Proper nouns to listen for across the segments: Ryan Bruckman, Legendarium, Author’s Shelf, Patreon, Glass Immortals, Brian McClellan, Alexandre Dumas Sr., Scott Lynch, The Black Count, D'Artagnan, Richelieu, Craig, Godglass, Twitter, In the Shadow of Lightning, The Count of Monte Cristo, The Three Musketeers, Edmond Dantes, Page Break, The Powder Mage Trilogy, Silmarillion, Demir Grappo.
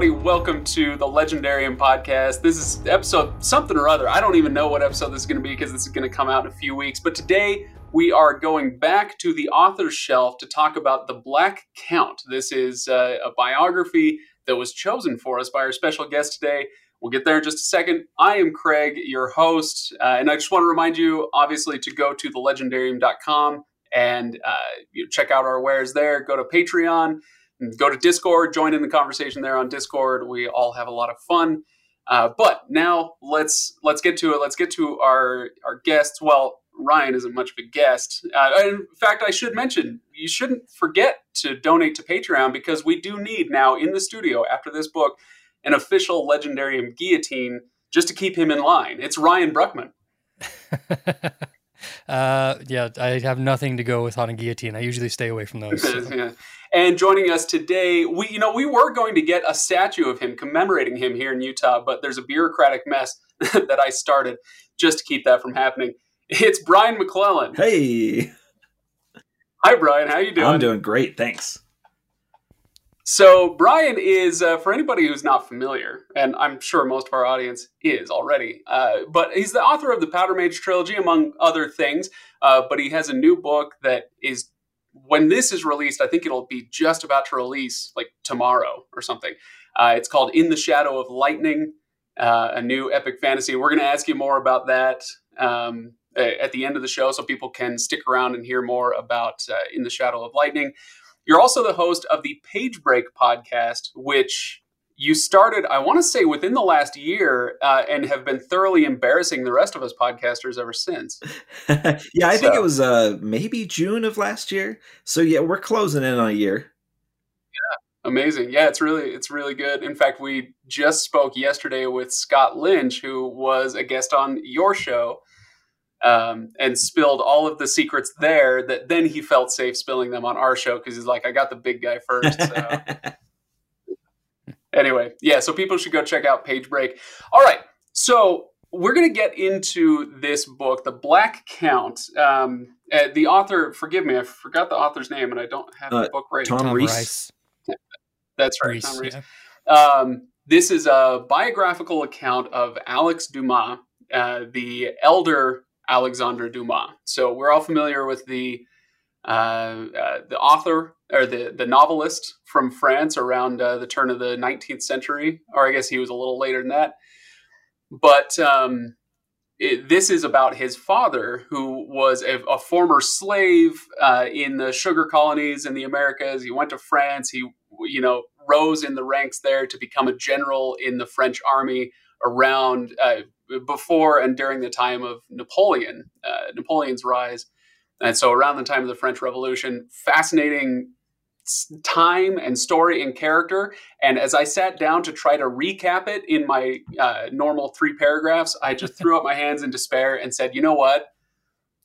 everybody, welcome to the Legendarium Podcast. This is episode something or other. I don't even know what episode this is going to be because this is going to come out in a few weeks. But today we are going back to the Author's Shelf to talk about The Black Count. This is a biography that was chosen for us by our special guest today. We'll get there in just a second. I am Craig, your host, and I just want to remind you, obviously, to go to thelegendarium.com and check out our wares there. Go to Patreon. Go to Discord, join in the conversation there on Discord. We all have a lot of fun. But now let's get to it. Let's get to our guests. Well, Ryan isn't much of a guest. In fact, I should mention, you shouldn't forget to donate to Patreon because we do need now in the studio after this book an official Legendarium guillotine just to keep him in line. It's Ryan Bruckman. Yeah, I have nothing to go with on a guillotine. I usually stay away from those. So. Yeah. And joining us today, we were going to get a statue of him commemorating him here in Utah, but there's a bureaucratic mess that I started just to keep that from happening. It's Brian McClellan. Hey. Hi, Brian. How you doing? I'm doing great. Thanks. So Brian is, for anybody who's not familiar, and I'm sure most of our audience is already, but he's the author of the Powder Mage Trilogy, among other things, but he has a new book that is, when this is released, I think it'll be just about to release like tomorrow or something. It's called In the Shadow of Lightning, a new epic fantasy. We're going to ask you more about that at the end of the show so people can stick around and hear more about In the Shadow of Lightning. You're also the host of the Page Break podcast, which you started, I want to say, within the last year and have been thoroughly embarrassing the rest of us podcasters ever since. Yeah, I think it was maybe June of last year. So, yeah, we're closing in on a year. Yeah, amazing. Yeah, it's really good. In fact, we just spoke yesterday with Scott Lynch, who was a guest on your show. And spilled all of the secrets there that then he felt safe spilling them on our show because he's like, I got the big guy first. So. Anyway, yeah, so people should go check out Page Break. All right, so we're going to get into this book, The Black Count. The author, forgive me, I forgot the author's name and I don't have the book right. Tom Reiss. That's right, Reiss, Tom Reiss. Yeah. This is a biographical account of Alex Dumas, the elder Alexandre Dumas. So we're all familiar with the author or the novelist from France around the turn of the 19th century, or I guess he was a little later than that. But this is about his father, who was a former slave in the sugar colonies in the Americas. He went to France. He, rose in the ranks there to become a general in the French army around before and during the time of Napoleon, Napoleon's rise. And so around the time of the French Revolution, fascinating time and story and character. And as I sat down to try to recap it in my normal 3 paragraphs, I just threw up my hands in despair and said, you know what?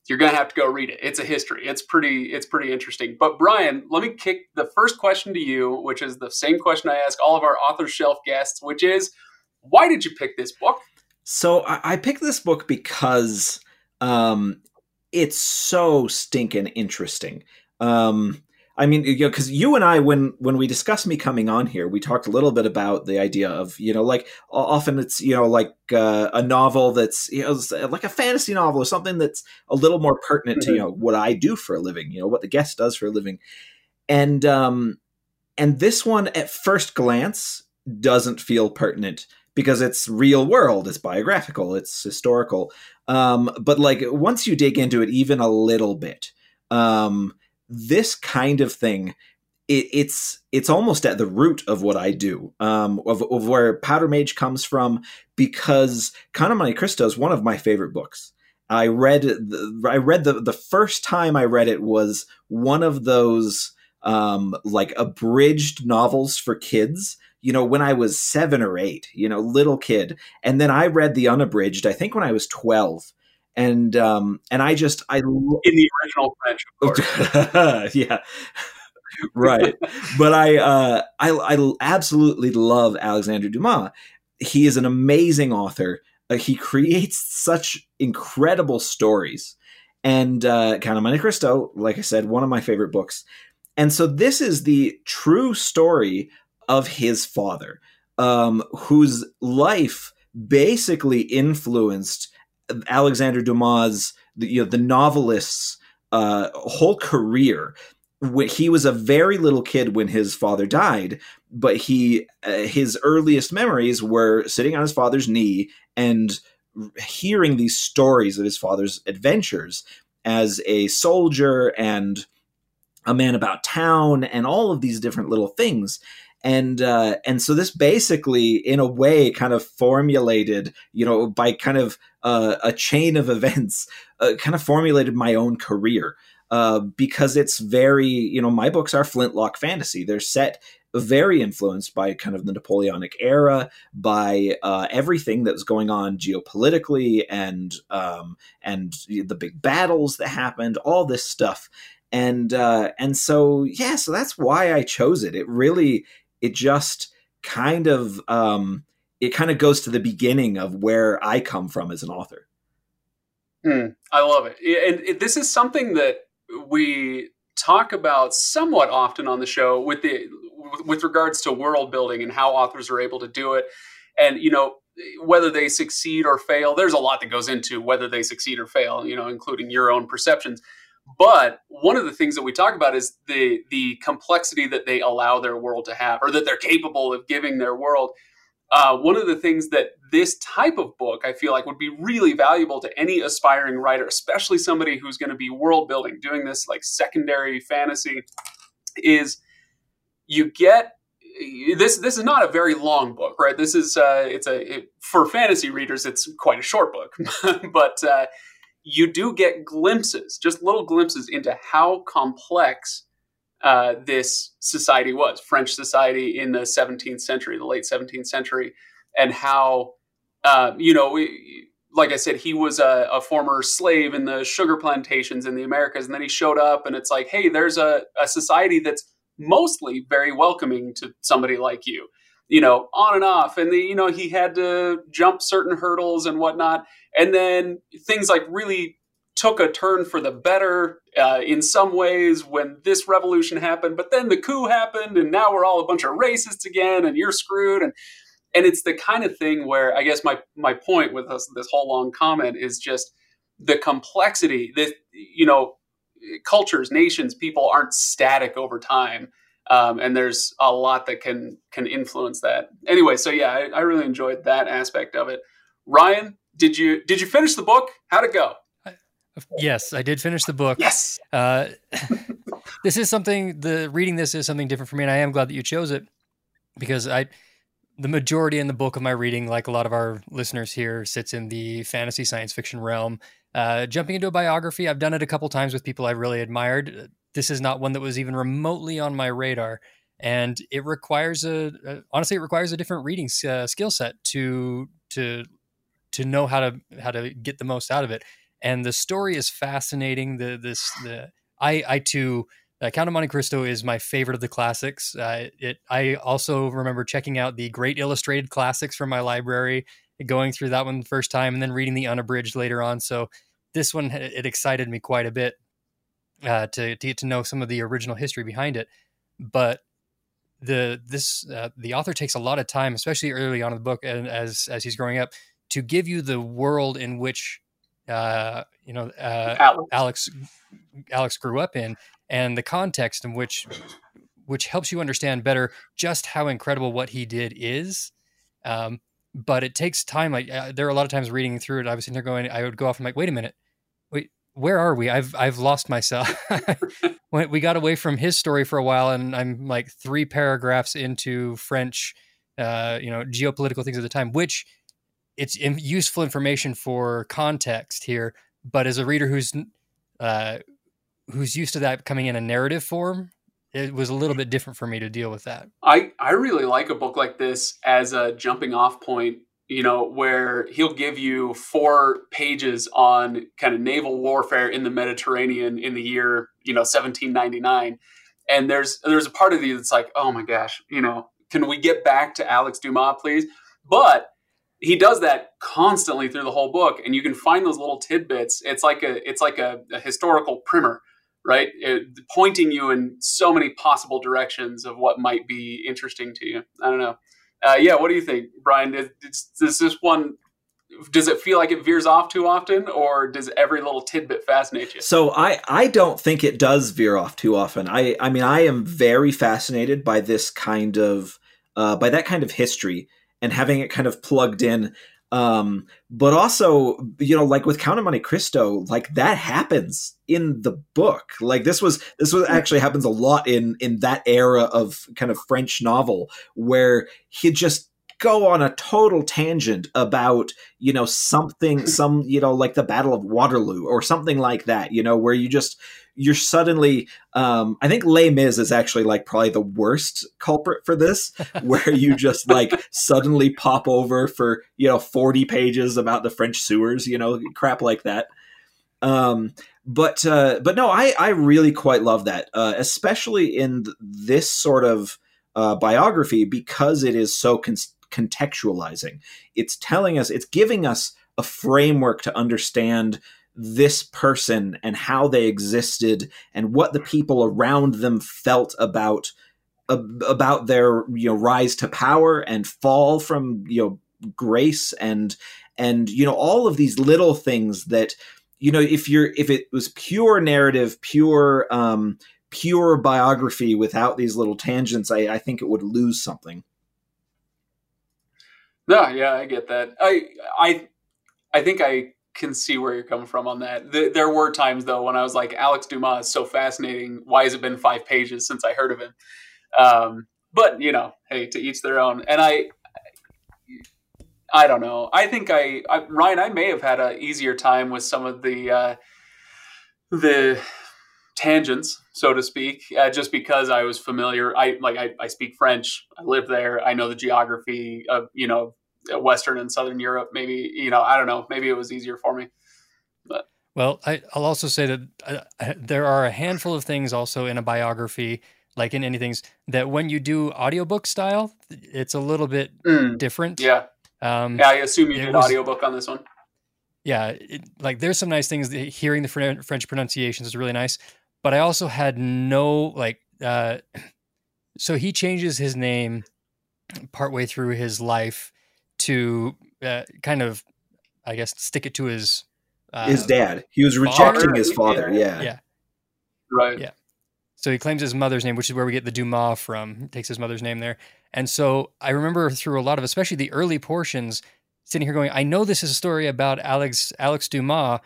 You're going to have to go read it. It's a history. It's pretty interesting. But Brian, let me kick the first question to you, which is the same question I ask all of our Author's Shelf guests, which is, why did you pick this book? So I picked this book because it's so stinking interesting. I mean, because you and I, when we discussed me coming on here, we talked a little bit about the idea of, often it's, a novel that's, like a fantasy novel or something that's a little more pertinent mm-hmm. to, what I do for a living, what the guest does for a living. And this one at first glance doesn't feel pertinent because it's real world, it's biographical, it's historical. But once you dig into it even a little bit, this kind of thing, it's almost at the root of what I do, of where Powder Mage comes from, because Count of Monte Cristo is one of my favorite books. I read the first time I read it was one of those abridged novels for kids, when I was 7 or 8, little kid. And then I read the unabridged, I think when I was 12. And I in the original French, of course. Yeah. Right. But I absolutely love Alexandre Dumas. He is an amazing author. He creates such incredible stories. And Count of Monte Cristo, like I said, one of my favorite books. And so this is the true story of his father. whose life basically influenced Alexandre Dumas, the novelist's whole career. He was a very little kid when his father died, but his earliest memories were sitting on his father's knee and hearing these stories of his father's adventures as a soldier and a man about town and all of these different little things. And so this basically, in a way, kind of formulated, by kind of a chain of events, kind of formulated my own career, because it's very, my books are flintlock fantasy. They're set very influenced by kind of the Napoleonic era, by everything that was going on geopolitically and the big battles that happened, all this stuff. And so that's why I chose it. It just kind of goes to the beginning of where I come from as an author. I love it. And this is something that we talk about somewhat often on the show with regards to world building and how authors are able to do it. And, whether they succeed or fail, there's a lot that goes into whether they succeed or fail, including your own perceptions. But one of the things that we talk about is the complexity that they allow their world to have, or that they're capable of giving their world. One of the things that this type of book, I feel like, would be really valuable to any aspiring writer, especially somebody who's going to be world building, doing this like secondary fantasy, is you get this. This is not a very long book, right? This is for fantasy readers, it's quite a short book, but you do get glimpses, just little glimpses into how complex this society was, French society in the 17th century, the late 17th century, and how, like I said, he was a former slave in the sugar plantations in the Americas, and then he showed up and it's like, hey, there's a society that's mostly very welcoming to somebody like you. On and off. And he had to jump certain hurdles and whatnot. And then things like really took a turn for the better in some ways when this revolution happened, but then the coup happened and now we're all a bunch of racists again and you're screwed. And it's the kind of thing where I guess my point with this whole long comment is just the complexity that, cultures, nations, people aren't static over time. And there's a lot that can influence that. Anyway, so yeah, I really enjoyed that aspect of it. Ryan, did you finish the book? How'd it go? Yes, I did finish the book. Yes. This is something, reading this is something different for me, and I am glad that you chose it, because the majority in the bulk of my reading, like a lot of our listeners here, sits in the fantasy science fiction realm. Jumping into a biography, I've done it a couple times with people I really admired. This is not one that was even remotely on my radar, and it requires a different reading skill set to know how to get the most out of it. And the story is fascinating. Count of Monte Cristo is my favorite of the classics. I also remember checking out the Great Illustrated Classics from my library, going through that one the first time, and then reading the unabridged later on. So this one, it excited me quite a bit. To get to know some of the original history behind it. But the author takes a lot of time, especially early on in the book and as he's growing up, to give you the world in which Alex grew up in, and the context in which helps you understand better just how incredible what he did is. But it takes time. There are a lot of times reading through it, I was sitting there going, I would go off and like, wait a minute, where are we? I've lost myself. We got away from his story for a while, and I'm like 3 paragraphs into French, geopolitical things at the time, which it's useful information for context here. But as a reader who's used to that coming in a narrative form, it was a little bit different for me to deal with that. I really like a book like this as a jumping off point, where he'll give you 4 pages on kind of naval warfare in the Mediterranean in the year, 1799. And there's a part of you that's like, oh my gosh, can we get back to Alex Dumas, please? But he does that constantly through the whole book. And you can find those little tidbits. It's like a historical primer, right? Pointing you in so many possible directions of what might be interesting to you. I don't know. Yeah, what do you think, Brian? Does this one, does it feel like it veers off too often, or does every little tidbit fascinate you? So I don't think it does veer off too often. I mean, I am very fascinated by this kind of, by that kind of history and having it kind of plugged in. But also, you know, like with Count of Monte Cristo, like that happens in the book. Like this was actually happens a lot in that era of kind of French novel, where he just go on a total tangent about, you know, something, some, you know, like the Battle of Waterloo or something like that, you know, where you just, you're suddenly, I think Les Mis is actually like probably the worst culprit for this, where you just like suddenly pop over for, you know, 40 pages about the French sewers, you know, crap like that. But no, I really quite love that, especially in this sort of biography, because it is so contextualizing. It's telling us, it's giving us a framework to understand this person and how they existed and what the people around them felt about their, you know, rise to power and fall from, you know, grace and, you know, all of these little things that, you know, if it was pure narrative, pure biography without these little tangents, I think it would lose something. No, yeah, I get that. I think I can see where you're coming from on that. There were times though when I was like, Alex Dumas is so fascinating. Why has it been 5 pages since I heard of him? But you know, hey, to each their own. And I don't know. I think Ryan, I may have had an easier time with some of the tangents, so to speak, just because I was familiar. I speak French. I live there. I know the geography of, you know, Western and Southern Europe. Maybe, you know, I don't know, maybe it was easier for me. But. Well, I'll also say that there are a handful of things also in a biography, like in anything, that when you do audiobook style, it's a little bit different. Yeah. Yeah, I assume you did audiobook on this one. Yeah. Like there's some nice things. Hearing the French pronunciations is really nice, but I also had no, like, so he changes his name partway through his life to kind of, I guess, stick it to his dad. He was rejecting his father. Yeah. Yeah. Right. Yeah. So he claims his mother's name, which is where we get the Dumas from. He takes his mother's name there. And so I remember through a lot of, especially the early portions, sitting here going, I know this is a story about Alex Dumas,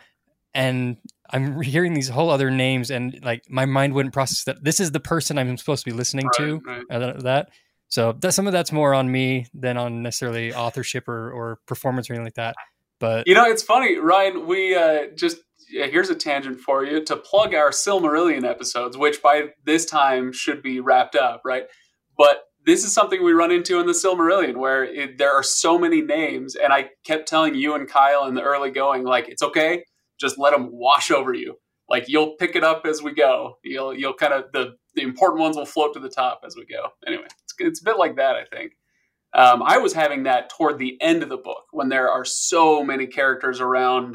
and I'm hearing these whole other names, and like my mind wouldn't process that this is the person I'm supposed to be listening to. Right. That. So some of that's more on me than on necessarily authorship or performance or anything like that. But you know, it's funny, Ryan, we here's a tangent for you to plug our Silmarillion episodes, which by this time should be wrapped up, right? But this is something we run into in the Silmarillion, where there are so many names, and I kept telling you and Kyle in the early going, like, it's okay, just let them wash over you. Like, you'll pick it up as we go. You'll kind of, the important ones will float to the top as we go. Anyway, it's a bit like that, I think. I was having that toward the end of the book when there are so many characters around,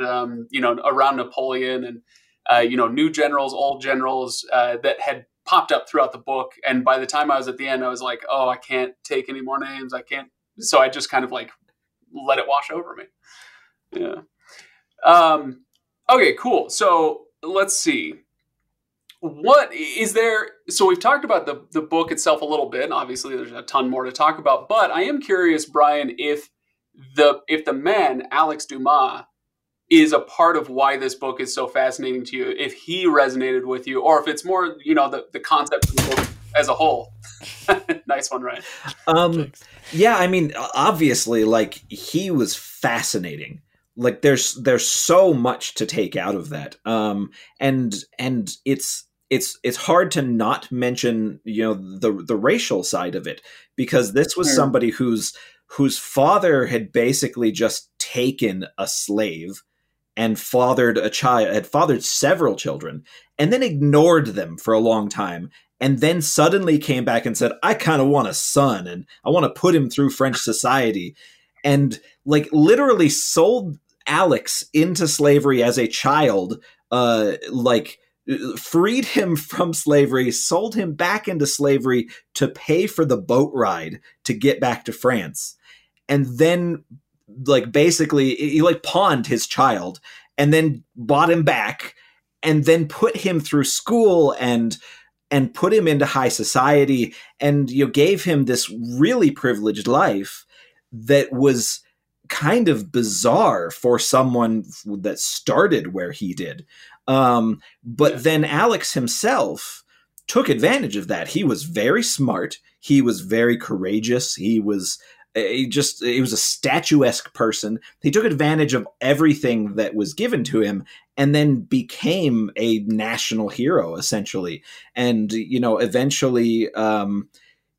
you know, around Napoleon and, you know, new generals, old generals that had popped up throughout the book. And by the time I was at the end, I was like, oh, I can't take any more names. I can't. So I just kind of like let it wash over me. Yeah. Okay, cool. So let's see. What is there? So we've talked about the book itself a little bit. Obviously, there's a ton more to talk about. But I am curious, Brian, if the man, Alex Dumas, is a part of why this book is so fascinating to you, if he resonated with you, or if it's more, you know, the concept of the book as a whole. Nice one, Ryan. Yeah, I mean, obviously, like, he was fascinating. Like, there's so much to take out of that. And it's hard to not mention, you know, the racial side of it, because this was somebody whose father had basically just taken a slave and fathered a child, had fathered several children, and then ignored them for a long time, and then suddenly came back and said, I kind of want a son, and I want to put him through French society, and like literally sold Alex into slavery as a child, like freed him from slavery, sold him back into slavery to pay for the boat ride to get back to France. And then, like, basically he like pawned his child and then bought him back and then put him through school and put him into high society, and, you know, gave him this really privileged life that was kind of bizarre for someone that started where he did. But then Alex himself took advantage of that. He was very smart. He was very courageous. He was a statuesque person. He took advantage of everything that was given to him and then became a national hero, essentially. And, you know, eventually,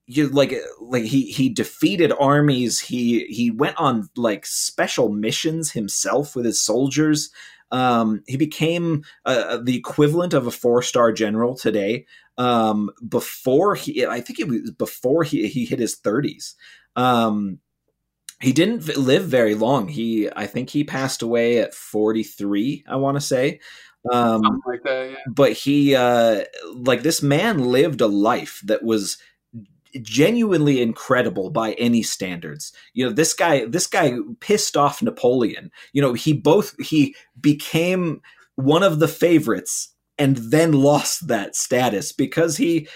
he defeated armies. He went on like special missions himself with his soldiers. He became the equivalent of a 4-star general today. Before he hit his 30s. He didn't live very long. I think he passed away at 43, I want to say. Something like that, yeah. But he, this man lived a life that was genuinely incredible by any standards. You know, this guy pissed off Napoleon. You know, he became one of the favorites and then lost that status because he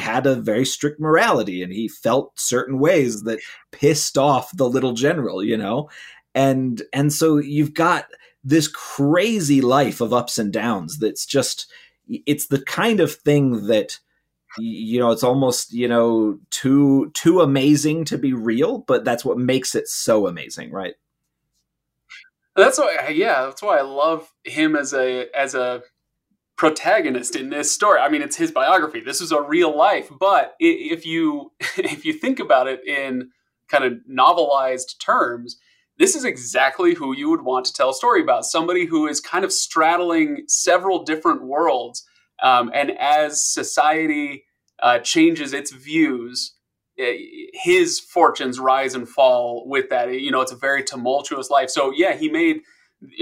had a very strict morality and he felt certain ways that pissed off the little general, you know? And so you've got this crazy life of ups and downs. That's just, it's the kind of thing that, you know, it's almost, you know, too amazing to be real, but that's what makes it so amazing. Right. That's why I love him as a protagonist in this story. I mean, it's his biography. This is a real life, but if you think about it in kind of novelized terms, this is exactly who you would want to tell a story about. Somebody who is kind of straddling several different worlds. And as society changes its views, his fortunes rise and fall with that. You know, it's a very tumultuous life. So yeah, he made,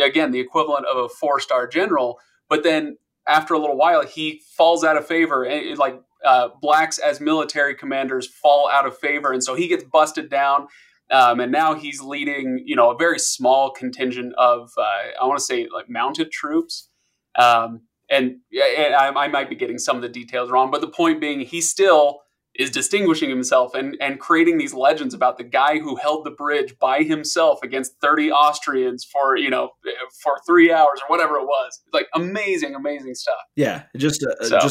again, the equivalent of a 4-star general, but then after a little while, he falls out of favor, and blacks as military commanders fall out of favor. And so he gets busted down. And now he's leading, you know, a very small contingent of, I want to say, like, mounted troops. And I might be getting some of the details wrong, but the point being, he still is distinguishing himself and creating these legends about the guy who held the bridge by himself against 30 Austrians for 3 hours or whatever it was. Like, amazing, amazing stuff. Yeah. Just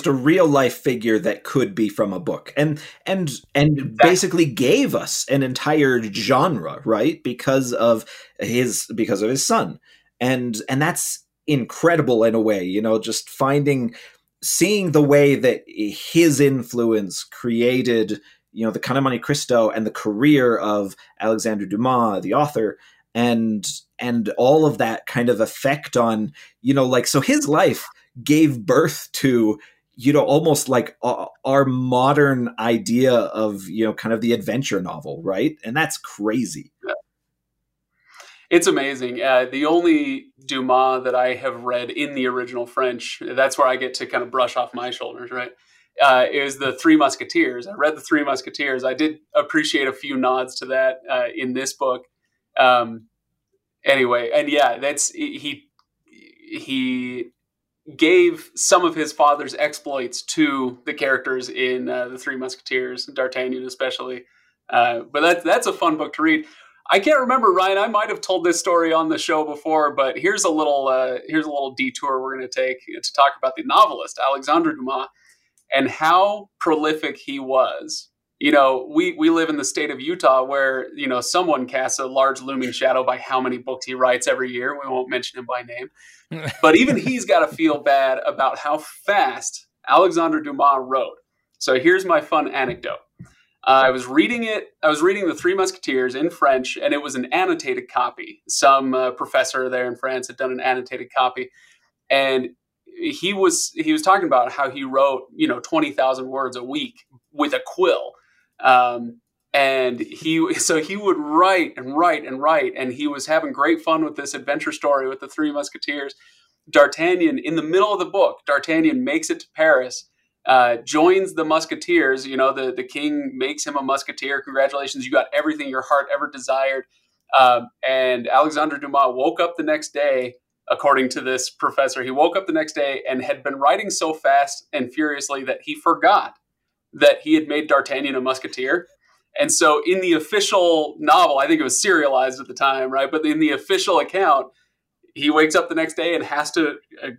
a real life figure that could be from a book and exactly. Basically gave us an entire genre, right? Because of his son. And that's incredible in a way, you know, just seeing the way that his influence created, you know, The Count of Monte Cristo and the career of Alexandre Dumas, the author, and all of that kind of effect on, you know, like, so his life gave birth to, you know, almost like our modern idea of, you know, kind of the adventure novel, right? And that's crazy. Yeah. It's amazing. The only Dumas that I have read in the original French, that's where I get to kind of brush off my shoulders, right? Is The Three Musketeers. I read The Three Musketeers. I did appreciate a few nods to that in this book. Anyway, and yeah, that's he gave some of his father's exploits to the characters in The Three Musketeers, D'Artagnan especially. But that's a fun book to read. I can't remember, Ryan. I might have told this story on the show before, but here's a little detour we're going to take to talk about the novelist Alexandre Dumas and how prolific he was. You know, we live in the state of Utah, where, you know, someone casts a large looming shadow by how many books he writes every year. We won't mention him by name, but even he's got to feel bad about how fast Alexandre Dumas wrote. So here's my fun anecdote. I was reading The Three Musketeers in French, and it was an annotated copy. Some professor there in France had done an annotated copy, and he was talking about how he wrote, you know, 20,000 words a week with a quill. And he would write and write and write, and he was having great fun with this adventure story with The Three Musketeers. D'Artagnan, in the middle of the book, D'Artagnan makes it to Paris, joins the Musketeers. You know, the king makes him a Musketeer. Congratulations, you got everything your heart ever desired. And Alexandre Dumas woke up the next day, according to this professor, he woke up the next day and had been writing so fast and furiously that he forgot that he had made D'Artagnan a Musketeer. And so in the official novel, I think it was serialized at the time, right? But in the official account, he wakes up the next day and has to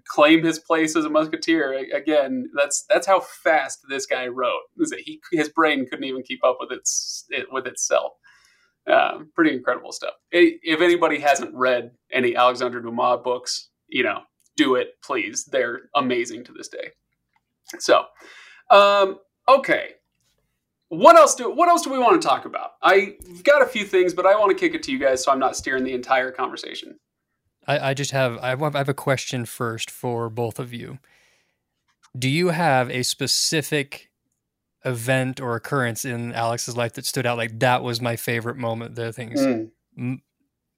claim his place as a Musketeer. Again, that's how fast this guy wrote. His brain couldn't even keep up with itself. Pretty incredible stuff. If anybody hasn't read any Alexandre Dumas books, you know, do it, please. They're amazing to this day. So, okay. What else do we want to talk about? I've got a few things, but I want to kick it to you guys so I'm not steering the entire conversation. I have a question first for both of you. Do you have a specific event or occurrence in Alex's life that stood out? Like, that was my favorite moment. The things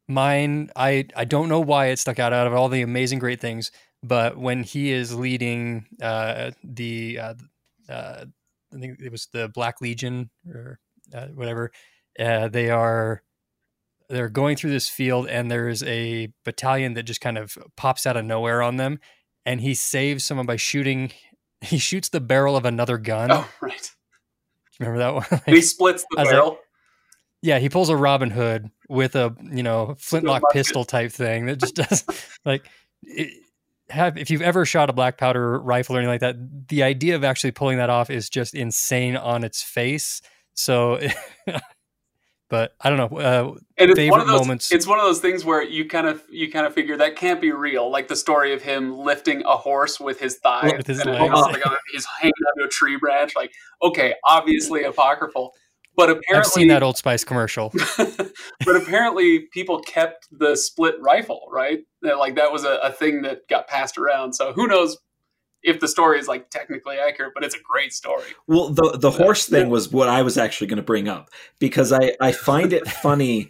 mine, I don't know why it stuck out of all the amazing, great things, but when he is leading, I think it was the Black Legion or whatever. They're going through this field and there is a battalion that just kind of pops out of nowhere on them. And he saves someone by he shoots the barrel of another gun. Oh, right. Remember that one? He splits the barrel. Like, yeah. He pulls a Robin Hood with a, you know, flintlock pistol type thing that just does like it. If you've ever shot a black powder rifle or anything like that, the idea of actually pulling that off is just insane on its face. So, but I don't know. And it's one of those moments. It's one of those things where you kind of figure that can't be real. Like the story of him lifting a horse with his thigh, with his legs. He's hanging onto a tree branch. Like, okay, obviously apocryphal. But apparently, I've seen that Old Spice commercial. But apparently, people kept the split rifle, right? Like that was a thing that got passed around. So who knows if the story is like technically accurate? But it's a great story. Well, the horse thing was what I was actually going to bring up because I find it funny,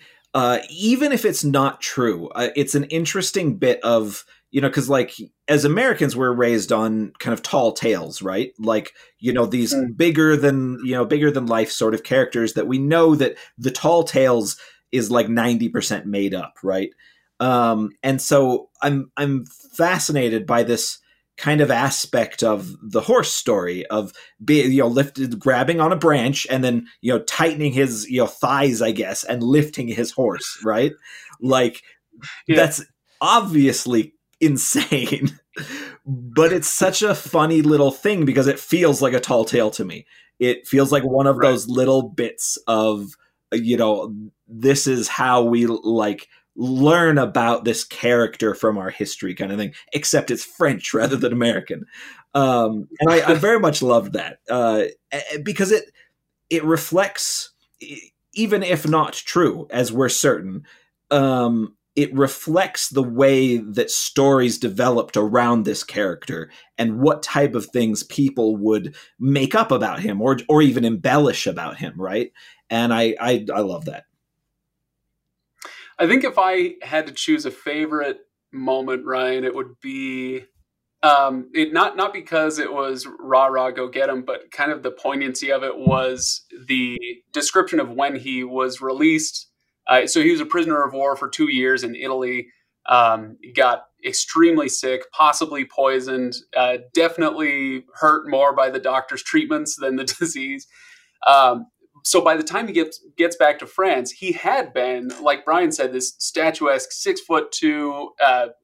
even if it's not true. It's an interesting bit of. You know, because like as Americans, we're raised on kind of tall tales, right? Like, you know, these bigger than life sort of characters that we know that the tall tales is like 90% made up, right? And so I'm fascinated by this kind of aspect of the horse story of being, you know, lifted, grabbing on a branch and then, you know, tightening his, you know, thighs, I guess, and lifting his horse, right? Like that's obviously insane, but it's such a funny little thing because it feels like a tall tale to me. It feels like one of those little bits of, you know, this is how we like learn about this character from our history kind of thing, except it's French rather than American. And I very much loved that because it reflects, even if not true, as we're certain, it reflects the way that stories developed around this character and what type of things people would make up about him or even embellish about him, right? And I love that. I think if I had to choose a favorite moment, Ryan, it would be it not because it was rah-rah, go get him, but kind of the poignancy of it was the description of when he was released. So he was a prisoner of war for 2 years in Italy. He got extremely sick, possibly poisoned, definitely hurt more by the doctor's treatments than the disease. So by the time he gets back to France, he had been, like Brian said, this statuesque 6'2",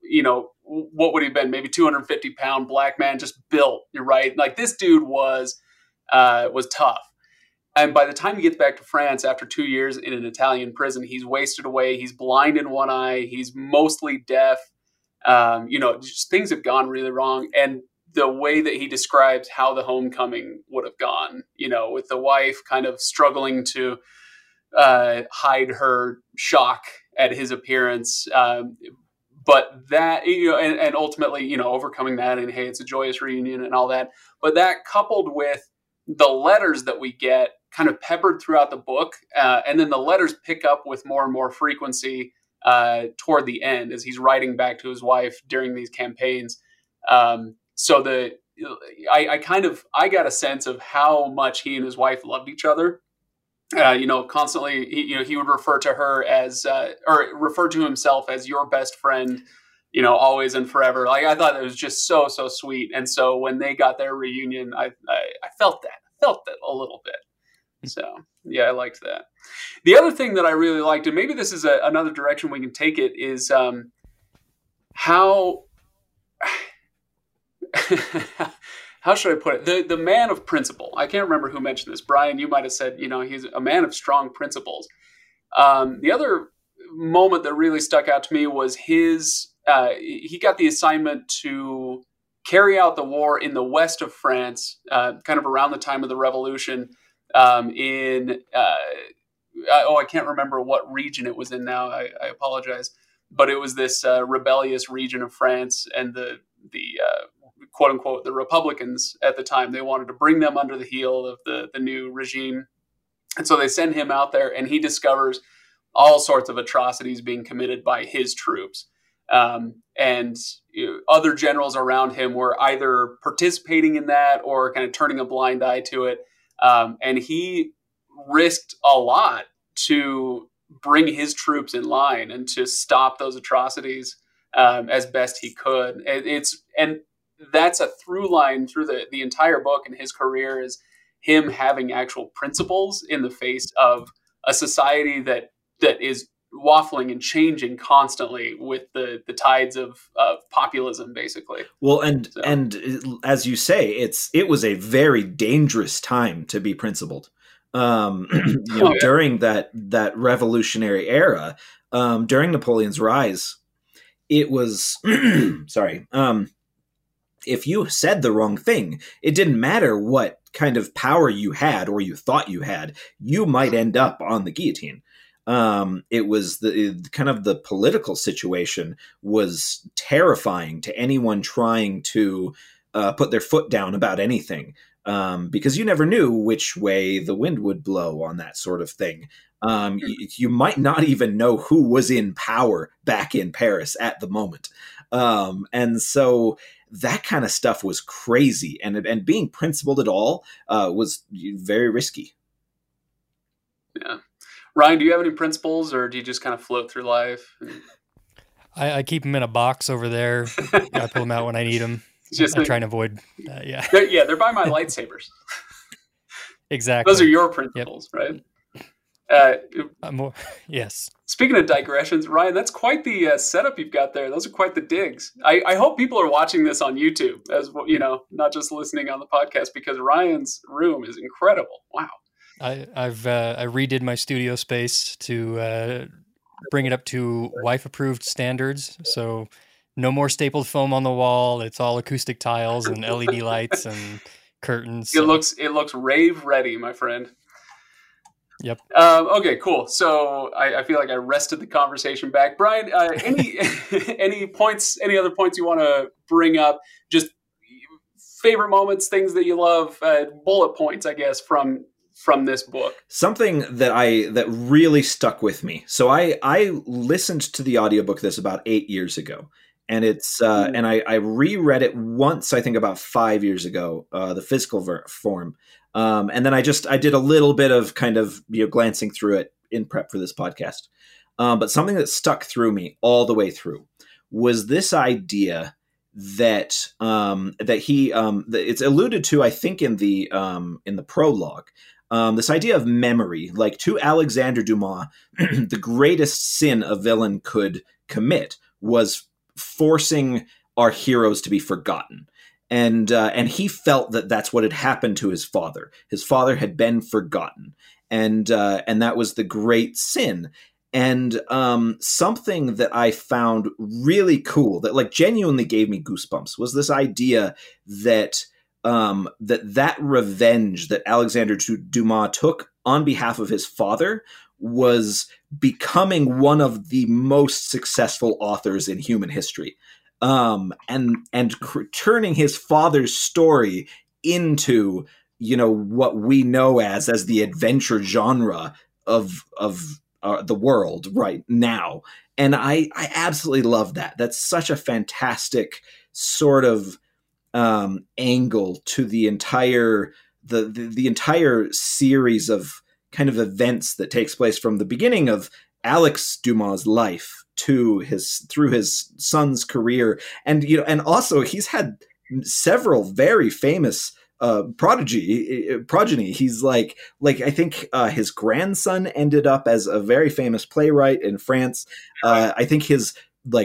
you know, what would he have been? Maybe 250-pound black man, just built, right? Like this dude was tough. And by the time he gets back to France, after 2 years in an Italian prison, he's wasted away. He's blind in one eye. He's mostly deaf. You know, just things have gone really wrong. And the way that he describes how the homecoming would have gone, you know, with the wife kind of struggling to hide her shock at his appearance. But that, you know, and ultimately, you know, overcoming that and, hey, it's a joyous reunion and all that. But that coupled with the letters that we get kind of peppered throughout the book. And then the letters pick up with more and more frequency toward the end as he's writing back to his wife during these campaigns. So I got a sense of how much he and his wife loved each other. Constantly, he would refer to her as, or refer to himself as your best friend, always and forever. Like, I thought it was just so, so sweet. And so when they got their reunion, I felt that a little bit. So yeah, I liked that. The other thing that I really liked, and maybe this is another direction we can take it, is how should I put it? The man of principle. I can't remember who mentioned this. Brian, you might have said, he's a man of strong principles. The other moment that really stuck out to me was his, he got the assignment to carry out the war in the west of France, kind of around the time of the Revolution, I can't remember what region it was in now. I apologize. But it was this rebellious region of France, and the quote unquote, the Republicans at the time, they wanted to bring them under the heel of the new regime. And so they send him out there, and he discovers all sorts of atrocities being committed by his troops. And other generals around him were either participating in that or kind of turning a blind eye to it. And he risked a lot to bring his troops in line and to stop those atrocities as best he could. And that's a through line through the entire book and his career, is him having actual principles in the face of a society that is waffling and changing constantly with the tides of populism, basically. Well, and as you say, it was a very dangerous time to be principled. During that revolutionary era, during Napoleon's rise, it was sorry. If you said the wrong thing, it didn't matter what kind of power you had or you thought you had, you might end up on the guillotine. It was the political situation was terrifying to anyone trying to put their foot down about anything, because you never knew which way the wind would blow on that sort of thing. You might not even know who was in power back in Paris at the moment. And so that kind of stuff was crazy, and being principled at all was very risky. Yeah. Ryan, do you have any principles, or do you just kind of float through life? I keep them in a box over there. I pull them out when I need them. I try and avoid. Yeah. They're by my lightsabers. Exactly. Those are your principles, right? Yes. Speaking of digressions, Ryan, that's quite the setup you've got there. Those are quite the digs. I hope people are watching this on YouTube, as not just listening on the podcast, because Ryan's room is incredible. Wow. I redid my studio space to bring it up to wife-approved standards. So no more stapled foam on the wall. It's all acoustic tiles and LED lights and curtains. It looks rave ready, my friend. Yep. Okay, cool. So I feel like I wrested the conversation back. Brian, any any other points you want to bring up? Just favorite moments, things that you love, bullet points, I guess, from this book. Something that really stuck with me. So I listened to the audiobook this about 8 years ago, and it's and I reread it once, I think about 5 years ago, the physical form. And then I did a little bit of kind of glancing through it in prep for this podcast. But something that stuck through me all the way through was this idea that that it's alluded to, I think, in the prologue. This idea of memory, like, to Alexandre Dumas, the greatest sin a villain could commit was forcing our heroes to be forgotten. And he felt that that's what had happened to his father. His father had been forgotten, and that was the great sin. And something that I found really cool, that like genuinely gave me goosebumps, was this idea that that revenge that Alexandre Dumas took on behalf of his father was becoming one of the most successful authors in human history. And turning his father's story into, what we know as the adventure genre of the world right now. And I absolutely love that. That's such a fantastic sort of angle to the entire the entire series of kind of events that takes place from the beginning of Alex Dumas' life to through his son's career. And, you know, and also he's had several very famous progeny. He's like I think his grandson ended up as a very famous playwright in France. I think his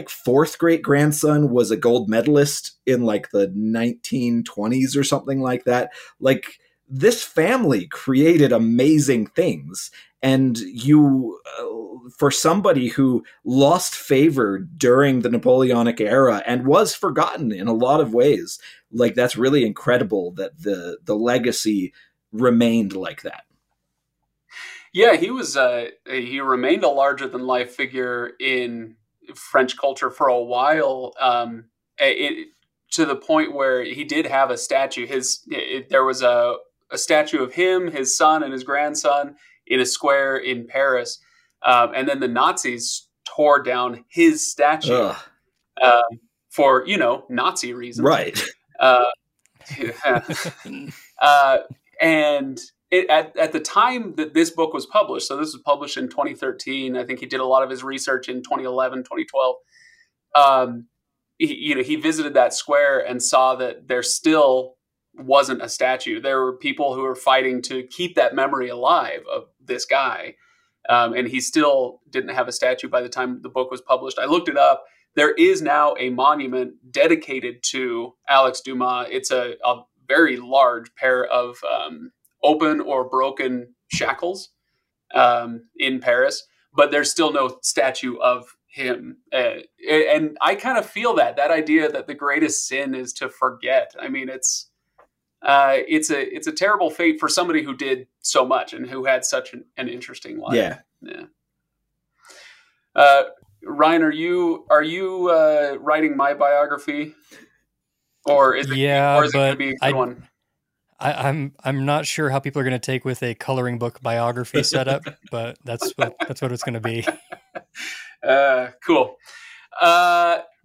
fourth great grandson was a gold medalist in the 1920s or something like that. Like, this family created amazing things, and you, for somebody who lost favor during the Napoleonic era and was forgotten in a lot of ways, like, that's really incredible that the legacy remained like that. Yeah, he was he remained a larger than life figure in French culture for a while, to the point where he did have a statue. There was a statue of him, his son, and his grandson in a square in Paris, and then the Nazis tore down his statue for Nazi reasons, right? And it, at the time that this book was published, so this was published in 2013. I think he did a lot of his research in 2011, 2012. He visited that square and saw that there still wasn't a statue. There were people who were fighting to keep that memory alive of this guy. And he still didn't have a statue by the time the book was published. I looked it up. There is now a monument dedicated to Alex Dumas. It's a very large pair of open or broken shackles in Paris, but there's still no statue of him. And I kind of feel that idea that the greatest sin is to forget. I mean, it's a terrible fate for somebody who did so much and who had such an interesting life. Yeah. Ryan, are you writing my biography, or is it going to be a good one? I'm not sure how people are going to take with a coloring book biography setup, but that's what it's going to be. Cool.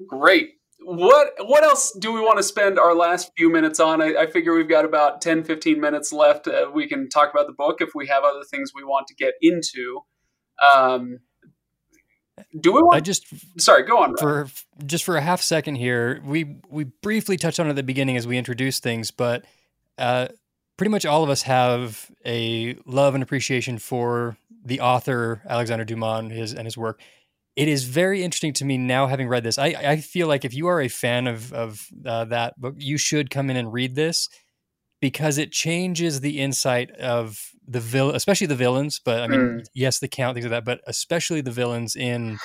Great. What else do we want to spend our last few minutes on? I figure we've got about 10, 15 minutes left. We can talk about the book if we have other things we want to get into. Go on. Ryan. For a half second here, we briefly touched on it at the beginning as we introduced things, but pretty much all of us have a love and appreciation for the author, Alexandre Dumas, and his work. It is very interesting to me now, having read this. I feel like if you are a fan of that book, you should come in and read this, because it changes the insight of the villain, especially the villains. But I mean, yes, the Count, things like that, but especially the villains in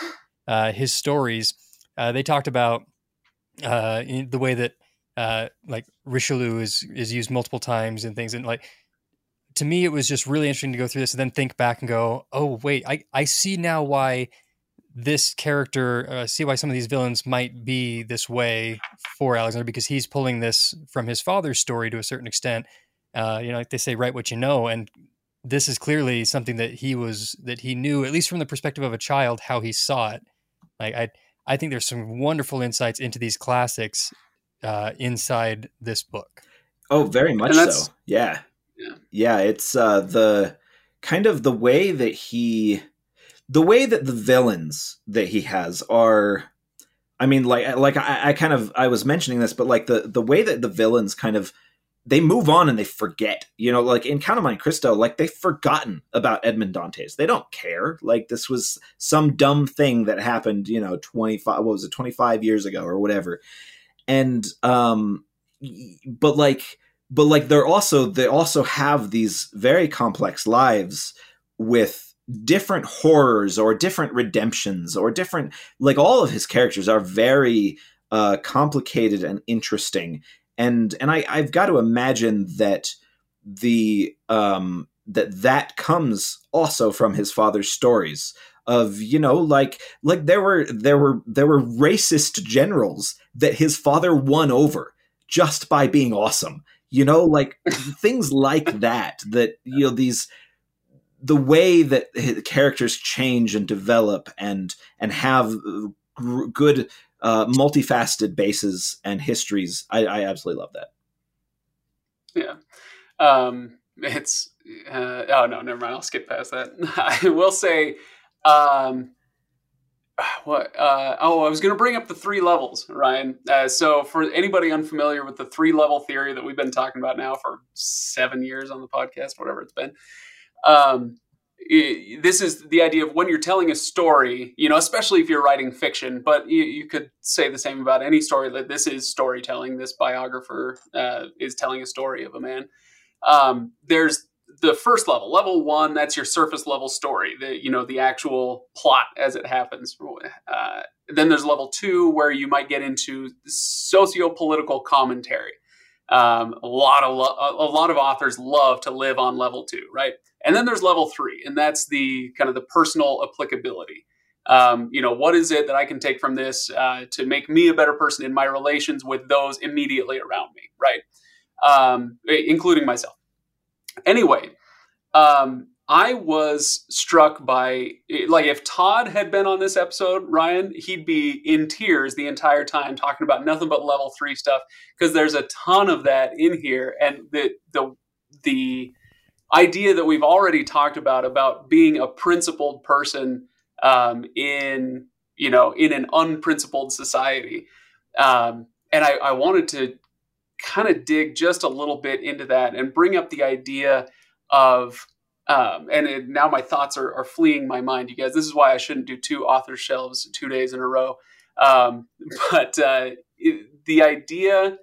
his stories. They talked about the way that Richelieu is used multiple times and things, and to me it was just really interesting to go through this and then think back and go, oh wait, I see now why this character, see why some of these villains might be this way for Alexandre, because he's pulling this from his father's story to a certain extent. Like they say, write what you know, and this is clearly something that he knew, at least from the perspective of a child, how he saw it. I think there's some wonderful insights into these classics inside this book. Oh, very much so. Yeah. It's the way that the villains that he has are, I mean, I was mentioning this, but the way that the villains kind of, they move on and they forget, in Count of Monte Cristo, they've forgotten about Edmond Dantes. They don't care. This was some dumb thing that happened, 25 years ago or whatever. And, but they also have these very complex lives with different horrors or different redemptions or different, all of his characters are very, complicated and interesting. And I've got to imagine that that comes also from his father's stories of, there were racist generals that his father won over just by being awesome, things like that, these the way that the characters change and develop and have good multifaceted bases and histories, I absolutely love that. Yeah. It's oh no, never mind. I'll skip past that. I will say, I was going to bring up the three levels, Ryan. So for anybody unfamiliar with the three level theory that we've been talking about now for 7 years on the podcast, whatever it's been, this is the idea of when you're telling a story, you know, especially if you're writing fiction, but you could say the same about any story, that this is storytelling. This biographer is telling a story of a man. There's the first level 1, that's your surface level story, the actual plot as it happens. Then there's level 2, where you might get into socio-political commentary. A lot of authors love to live on level 2, right? And then there's level 3, and that's the kind of the personal applicability. What is it that I can take from this to make me a better person in my relations with those immediately around me, right? Including myself. Anyway, I was struck by, like, if Todd had been on this episode, Ryan, he'd be in tears the entire time talking about nothing but level 3 stuff, because there's a ton of that in here. And the idea that we've already talked about being a principled person in an unprincipled society. And I wanted to kind of dig just a little bit into that and bring up the idea of, now my thoughts are fleeing my mind, you guys. This is why I shouldn't do 2 author shelves 2 days in a row. But the idea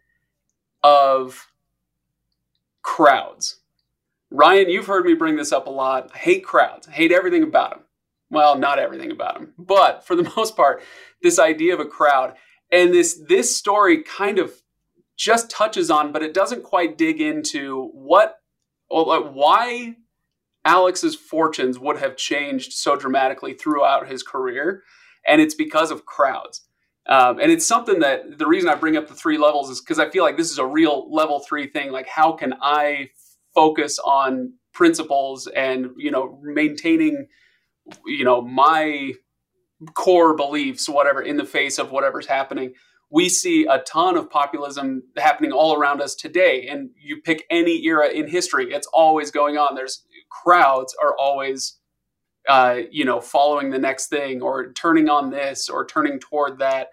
of crowds. Ryan, you've heard me bring this up a lot. I hate crowds. I hate everything about them. Well, not everything about them, but for the most part, this idea of a crowd. And this story kind of just touches on, but it doesn't quite dig into why Alex's fortunes would have changed so dramatically throughout his career. And it's because of crowds. And it's something that, the reason I bring up the three levels is because I feel like this is a real level 3 thing. Like, how can I focus on principles and, maintaining, my core beliefs, whatever, in the face of whatever's happening. We see a ton of populism happening all around us today. And you pick any era in history, it's always going on. There's crowds are always, following the next thing or turning on this or turning toward that.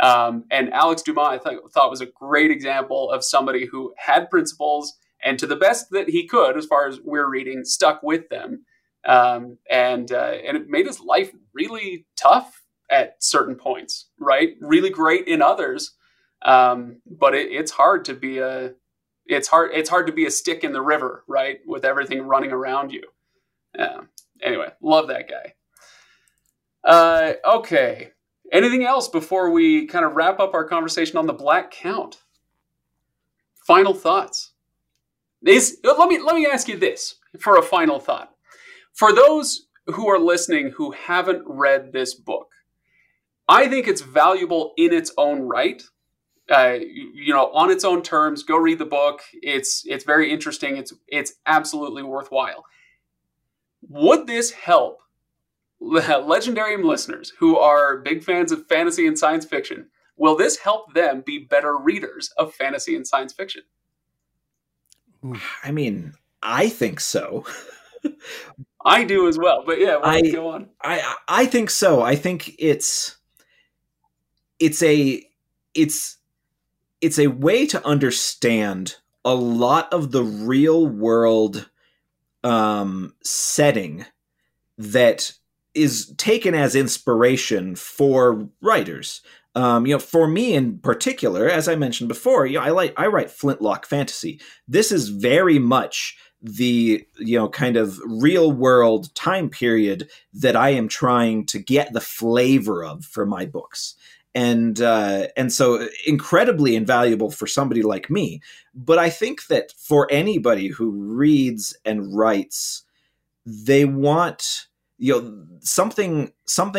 And Alex Dumas, I thought, was a great example of somebody who had principles and, to the best that he could, as far as we're reading, stuck with them. And it made his life really tough at certain points, right? Really great in others. But it's hard to be a stick in the river, right? With everything running around you. Anyway, love that guy. Okay. Anything else before we kind of wrap up our conversation on The Black Count? Final thoughts. Let me ask you this for a final thought. For those who are listening who haven't read this book, I think it's valuable in its own right. On its own terms, go read the book. It's very interesting. It's absolutely worthwhile. Would this help Legendarium listeners who are big fans of fantasy and science fiction? Will this help them be better readers of fantasy and science fiction? I mean, I think so. I do as well, but yeah, go on. I think so. I think it's a way to understand a lot of the real world setting that is taken as inspiration for writers. For me in particular, as I mentioned before, I write flintlock fantasy. This is very much the kind of real world time period that I am trying to get the flavor of for my books, and so incredibly invaluable for somebody like me. But I think that for anybody who reads and writes, they want something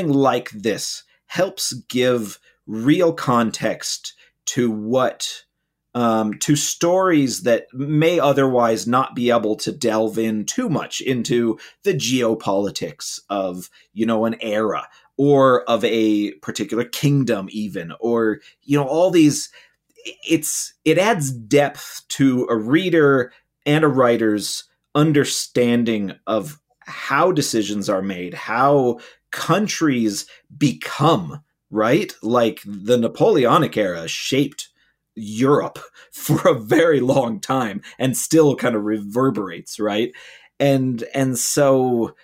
like this helps give real context to what to stories that may otherwise not be able to delve in too much into the geopolitics of, you know, an era or of a particular kingdom even, or, you know, all these, it adds depth to a reader and a writer's understanding of how decisions are made, how countries become, right? Like the Napoleonic era shaped Europe for a very long time and still kind of reverberates, right? And so,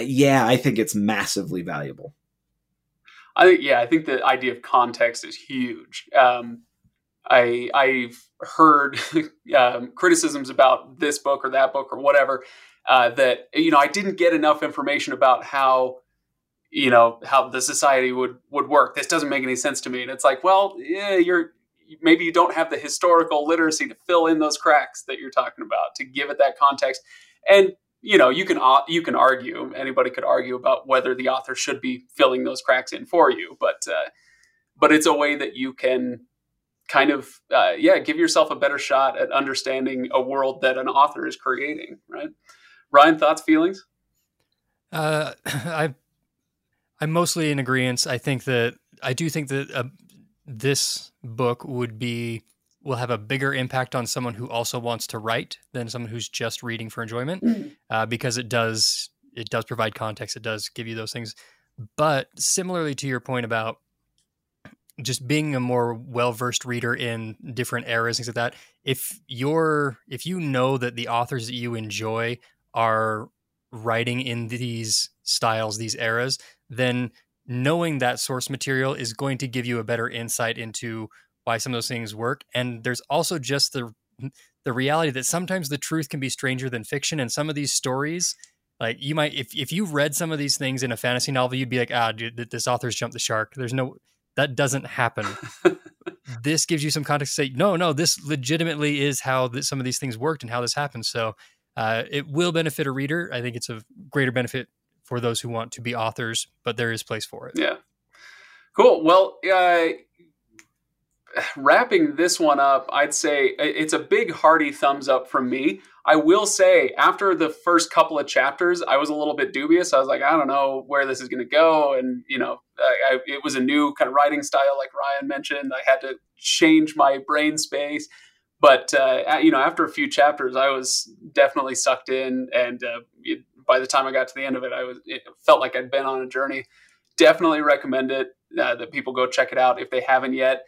yeah, I think it's massively valuable. I think the idea of context is huge. I've heard criticisms about this book or that book or whatever, that, you know, I didn't get enough information about how, you know, how the society would work. This doesn't make any sense to me. And it's like, well, yeah, maybe you don't have the historical literacy to fill in those cracks that you're talking about, to give it that context. And, you know, you can argue, anybody could argue about whether the author should be filling those cracks in for you, but it's a way that you can kind of, give yourself a better shot at understanding a world that an author is creating, right? Ryan, thoughts, feelings? I'm mostly in agreement. I do think that this book will have a bigger impact on someone who also wants to write than someone who's just reading for enjoyment, because it does provide context. It does give you those things. But similarly to your point about just being a more well-versed reader in different eras, things like that, if you know that the authors that you enjoy are writing in these styles, these eras, then knowing that source material is going to give you a better insight into why some of those things work. And there's also just the reality that sometimes the truth can be stranger than fiction. And some of these stories, like, you might, if you read some of these things in a fantasy novel, you'd be like, dude, this author's jumped the shark. That doesn't happen. This gives you some context to say, no, this legitimately is how some of these things worked and how this happened. So it will benefit a reader. I think it's a greater benefit for those who want to be authors, but there is place for it. Yeah. Cool. Well, wrapping this one up, I'd say it's a big hearty thumbs up from me. I will say, after the first couple of chapters, I was a little bit dubious. I was like, I don't know where this is going to go. And, you know, it was a new kind of writing style, like Ryan mentioned. I had to change my brain space. But, you know, after a few chapters, I was definitely sucked in. And by the time I got to the end of it, it felt like I'd been on a journey. Definitely recommend it, that people go check it out if they haven't yet.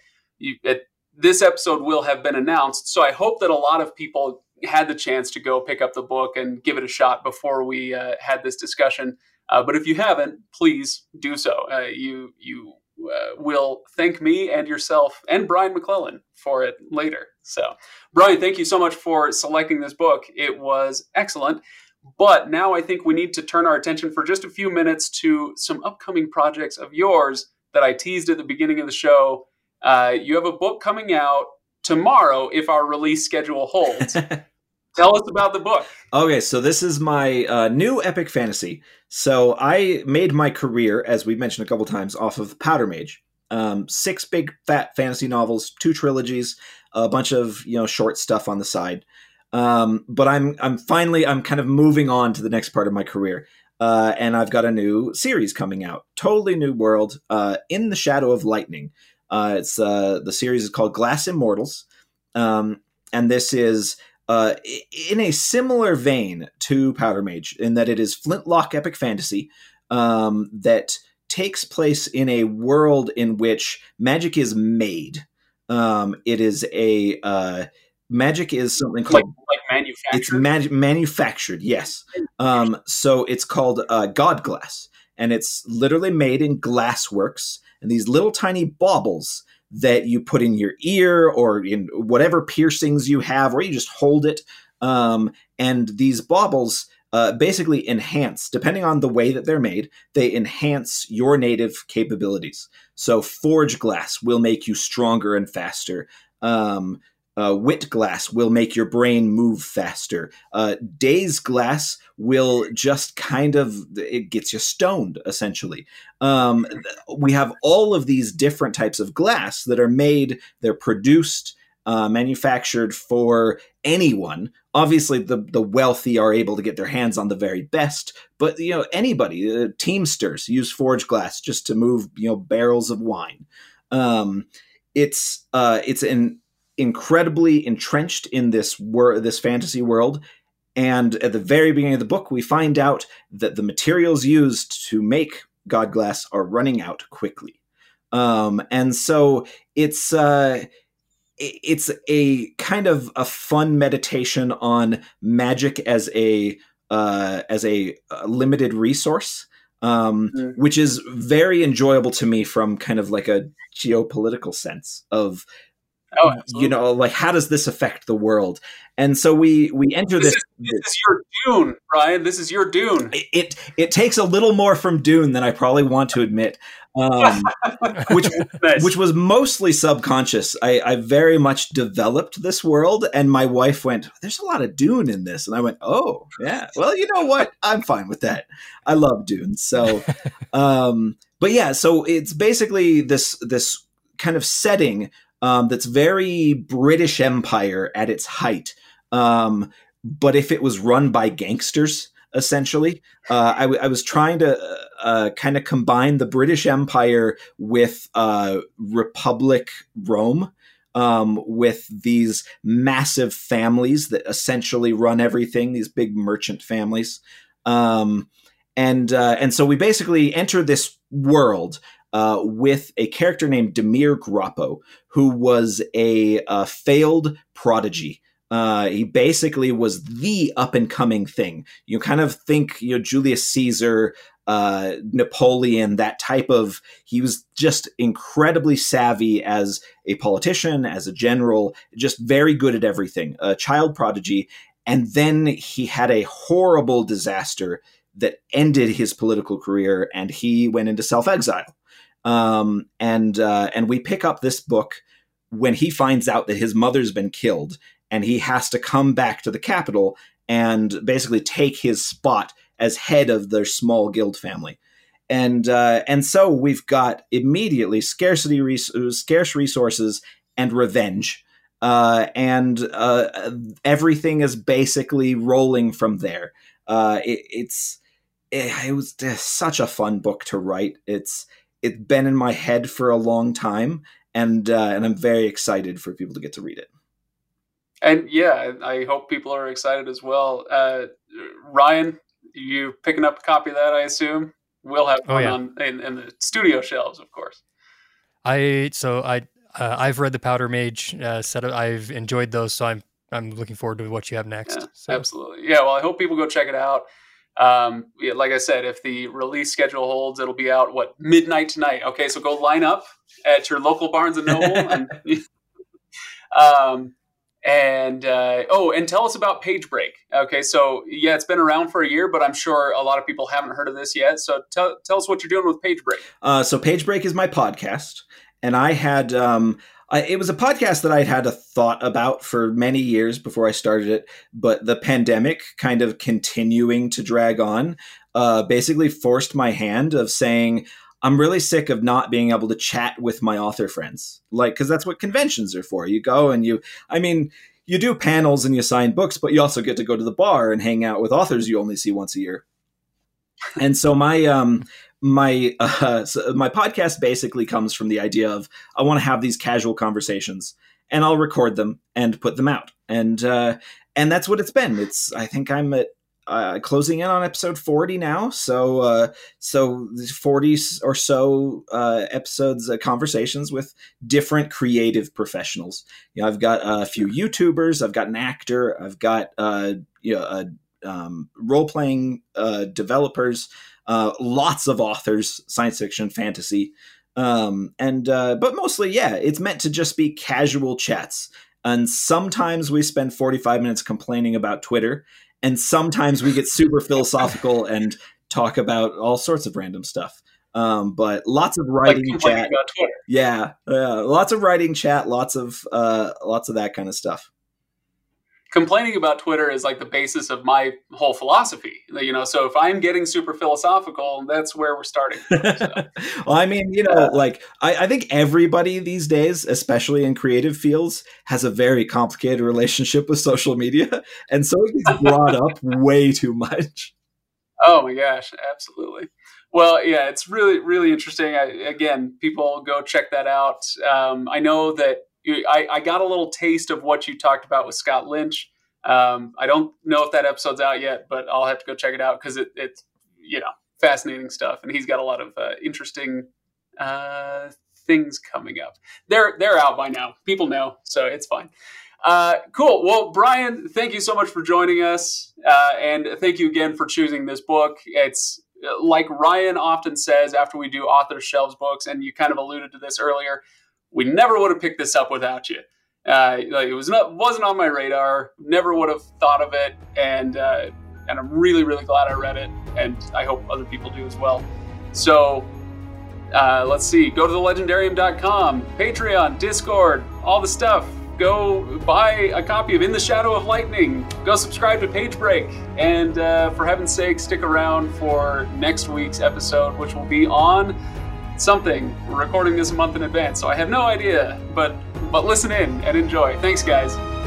This episode will have been announced, so I hope that a lot of people had the chance to go pick up the book and give it a shot before we had this discussion. But if you haven't, please do so. You will thank me and yourself and Brian McClellan for it later. So, Brian, thank you so much for selecting this book. It was excellent. But now I think we need to turn our attention for just a few minutes to some upcoming projects of yours that I teased at the beginning of the show. You have a book coming out tomorrow, if our release schedule holds. Tell us about the book. Okay, so this is my new epic fantasy. So I made my career, as we mentioned a couple times, off of Powder Mage. 6 big fat fantasy novels, 2 trilogies, a bunch of, you know, short stuff on the side. But I'm finally kind of moving on to the next part of my career. And I've got a new series coming out, totally new world, In the Shadow of Lightning. It's the series is called Glass Immortals, and this is in a similar vein to Powder Mage in that it is flintlock epic fantasy that takes place in a world in which magic is made. Magic is something called like manufactured. It's manufactured, yes. So it's called Godglass, and it's literally made in glassworks. And these little tiny baubles that you put in your ear or in whatever piercings you have, or you just hold it. And these baubles basically enhance, depending on the way that they're made, they enhance your native capabilities. So forge glass will make you stronger and faster. Wit glass will make your brain move faster. Daze glass will just kind of, it gets you stoned, essentially. We have all of these different types of glass that are made, they're produced, manufactured for anyone. Obviously, the wealthy are able to get their hands on the very best, but you know, anybody, teamsters use forged glass just to move, you know, barrels of wine. It's an incredibly entrenched in this fantasy world. And at the very beginning of the book, we find out that the materials used to make Godglass are running out quickly. And so it's a kind of a fun meditation on magic as a limited resource, which is very enjoyable to me from kind of like a geopolitical sense of, you know, like, how does this affect the world? And so we enter this is your Dune, Brian. This is your Dune. It takes a little more from Dune than I probably want to admit, which was mostly subconscious. I very much developed this world, and my wife went, "There's a lot of Dune in this," and I went, "Oh yeah, well, you know what? I'm fine with that. I love Dune." So, but yeah, so it's basically this kind of setting. That's very British Empire at its height. But if it was run by gangsters, essentially, I was trying to kind of combine the British Empire with Republic Rome, with these massive families that essentially run everything, these big merchant families. And so we basically enter this world with a character named Demir Grappo, who was a failed prodigy. He basically was the up-and-coming thing. You kind of think, you know, Julius Caesar, Napoleon, that type of... He was just incredibly savvy as a politician, as a general, just very good at everything. A child prodigy. And then he had a horrible disaster that ended his political career, and he went into self-exile. And we pick up this book when he finds out that his mother's been killed, and he has to come back to the capital and basically take his spot as head of their small guild family. And so we've got immediately scarce resources and revenge. Everything is basically rolling from there. It was such a fun book to write. It's been in my head for a long time, and I'm very excited for people to get to read it. And yeah, I hope people are excited as well. Ryan, you picking up a copy of that, I assume? We'll have one on in the studio shelves, of course. I've read the Powder Mage set. I've enjoyed those, so I'm looking forward to what you have next. Yeah, so. Absolutely. Yeah, well, I hope people go check it out. Yeah, like I said, if the release schedule holds, it'll be out, midnight tonight. Okay, so go line up at your local Barnes & Noble. And tell us about Page Break. Okay, so yeah, it's been around for a year, but I'm sure a lot of people haven't heard of this yet. So tell us what you're doing with Page Break. So Page Break is my podcast, and I had... it was a podcast that I'd had a thought about for many years before I started it, but the pandemic kind of continuing to drag on basically forced my hand of saying, I'm really sick of not being able to chat with my author friends. Like, because that's what conventions are for. You go and you do panels and you sign books, but you also get to go to the bar and hang out with authors you only see once a year. And so my podcast basically comes from the idea of I want to have these casual conversations, and I'll record them and put them out, and that's what it's been. It's I think I'm at closing in on episode 40 now, so 40 or so episodes, conversations with different creative professionals. You know, I've got a few YouTubers, I've got an actor, I've got role-playing developers. Lots of authors, science fiction, fantasy. But mostly, yeah, it's meant to just be casual chats. And sometimes we spend 45 minutes complaining about Twitter. And sometimes we get super philosophical and talk about all sorts of random stuff. But lots of writing, chat. Yeah. Lots of writing, chat, lots of that kind of stuff. complaining about Twitter is like the basis of my whole philosophy, you know? So if I'm getting super philosophical, that's where we're starting from, so. Well, I mean, you know, like I think everybody these days, especially in creative fields, has a very complicated relationship with social media. And so it gets brought up way too much. Oh my gosh. Absolutely. Well, yeah, it's really, really interesting. Again, people go check that out. I know that I got a little taste of what you talked about with Scott Lynch. I don't know if that episode's out yet, but I'll have to go check it out because it's, you know, fascinating stuff. And he's got a lot of interesting things coming up. They're out by now. People know, so it's fine. Cool. Well, Brian, thank you so much for joining us. And thank you again for choosing this book. It's like Ryan often says after we do Author's Shelves books, and you kind of alluded to this earlier, we never would have picked this up without you. Like it wasn't on my radar, never would have thought of it. And I'm really, really glad I read it. And I hope other people do as well. So let's see, go to thelegendarium.com, Patreon, Discord, all the stuff. Go buy a copy of In the Shadow of Lightning. Go subscribe to Page Break. And for heaven's sake, stick around for next week's episode, which will be on something. We're recording this a month in advance, so I have no idea, but listen in and enjoy. Thanks, guys.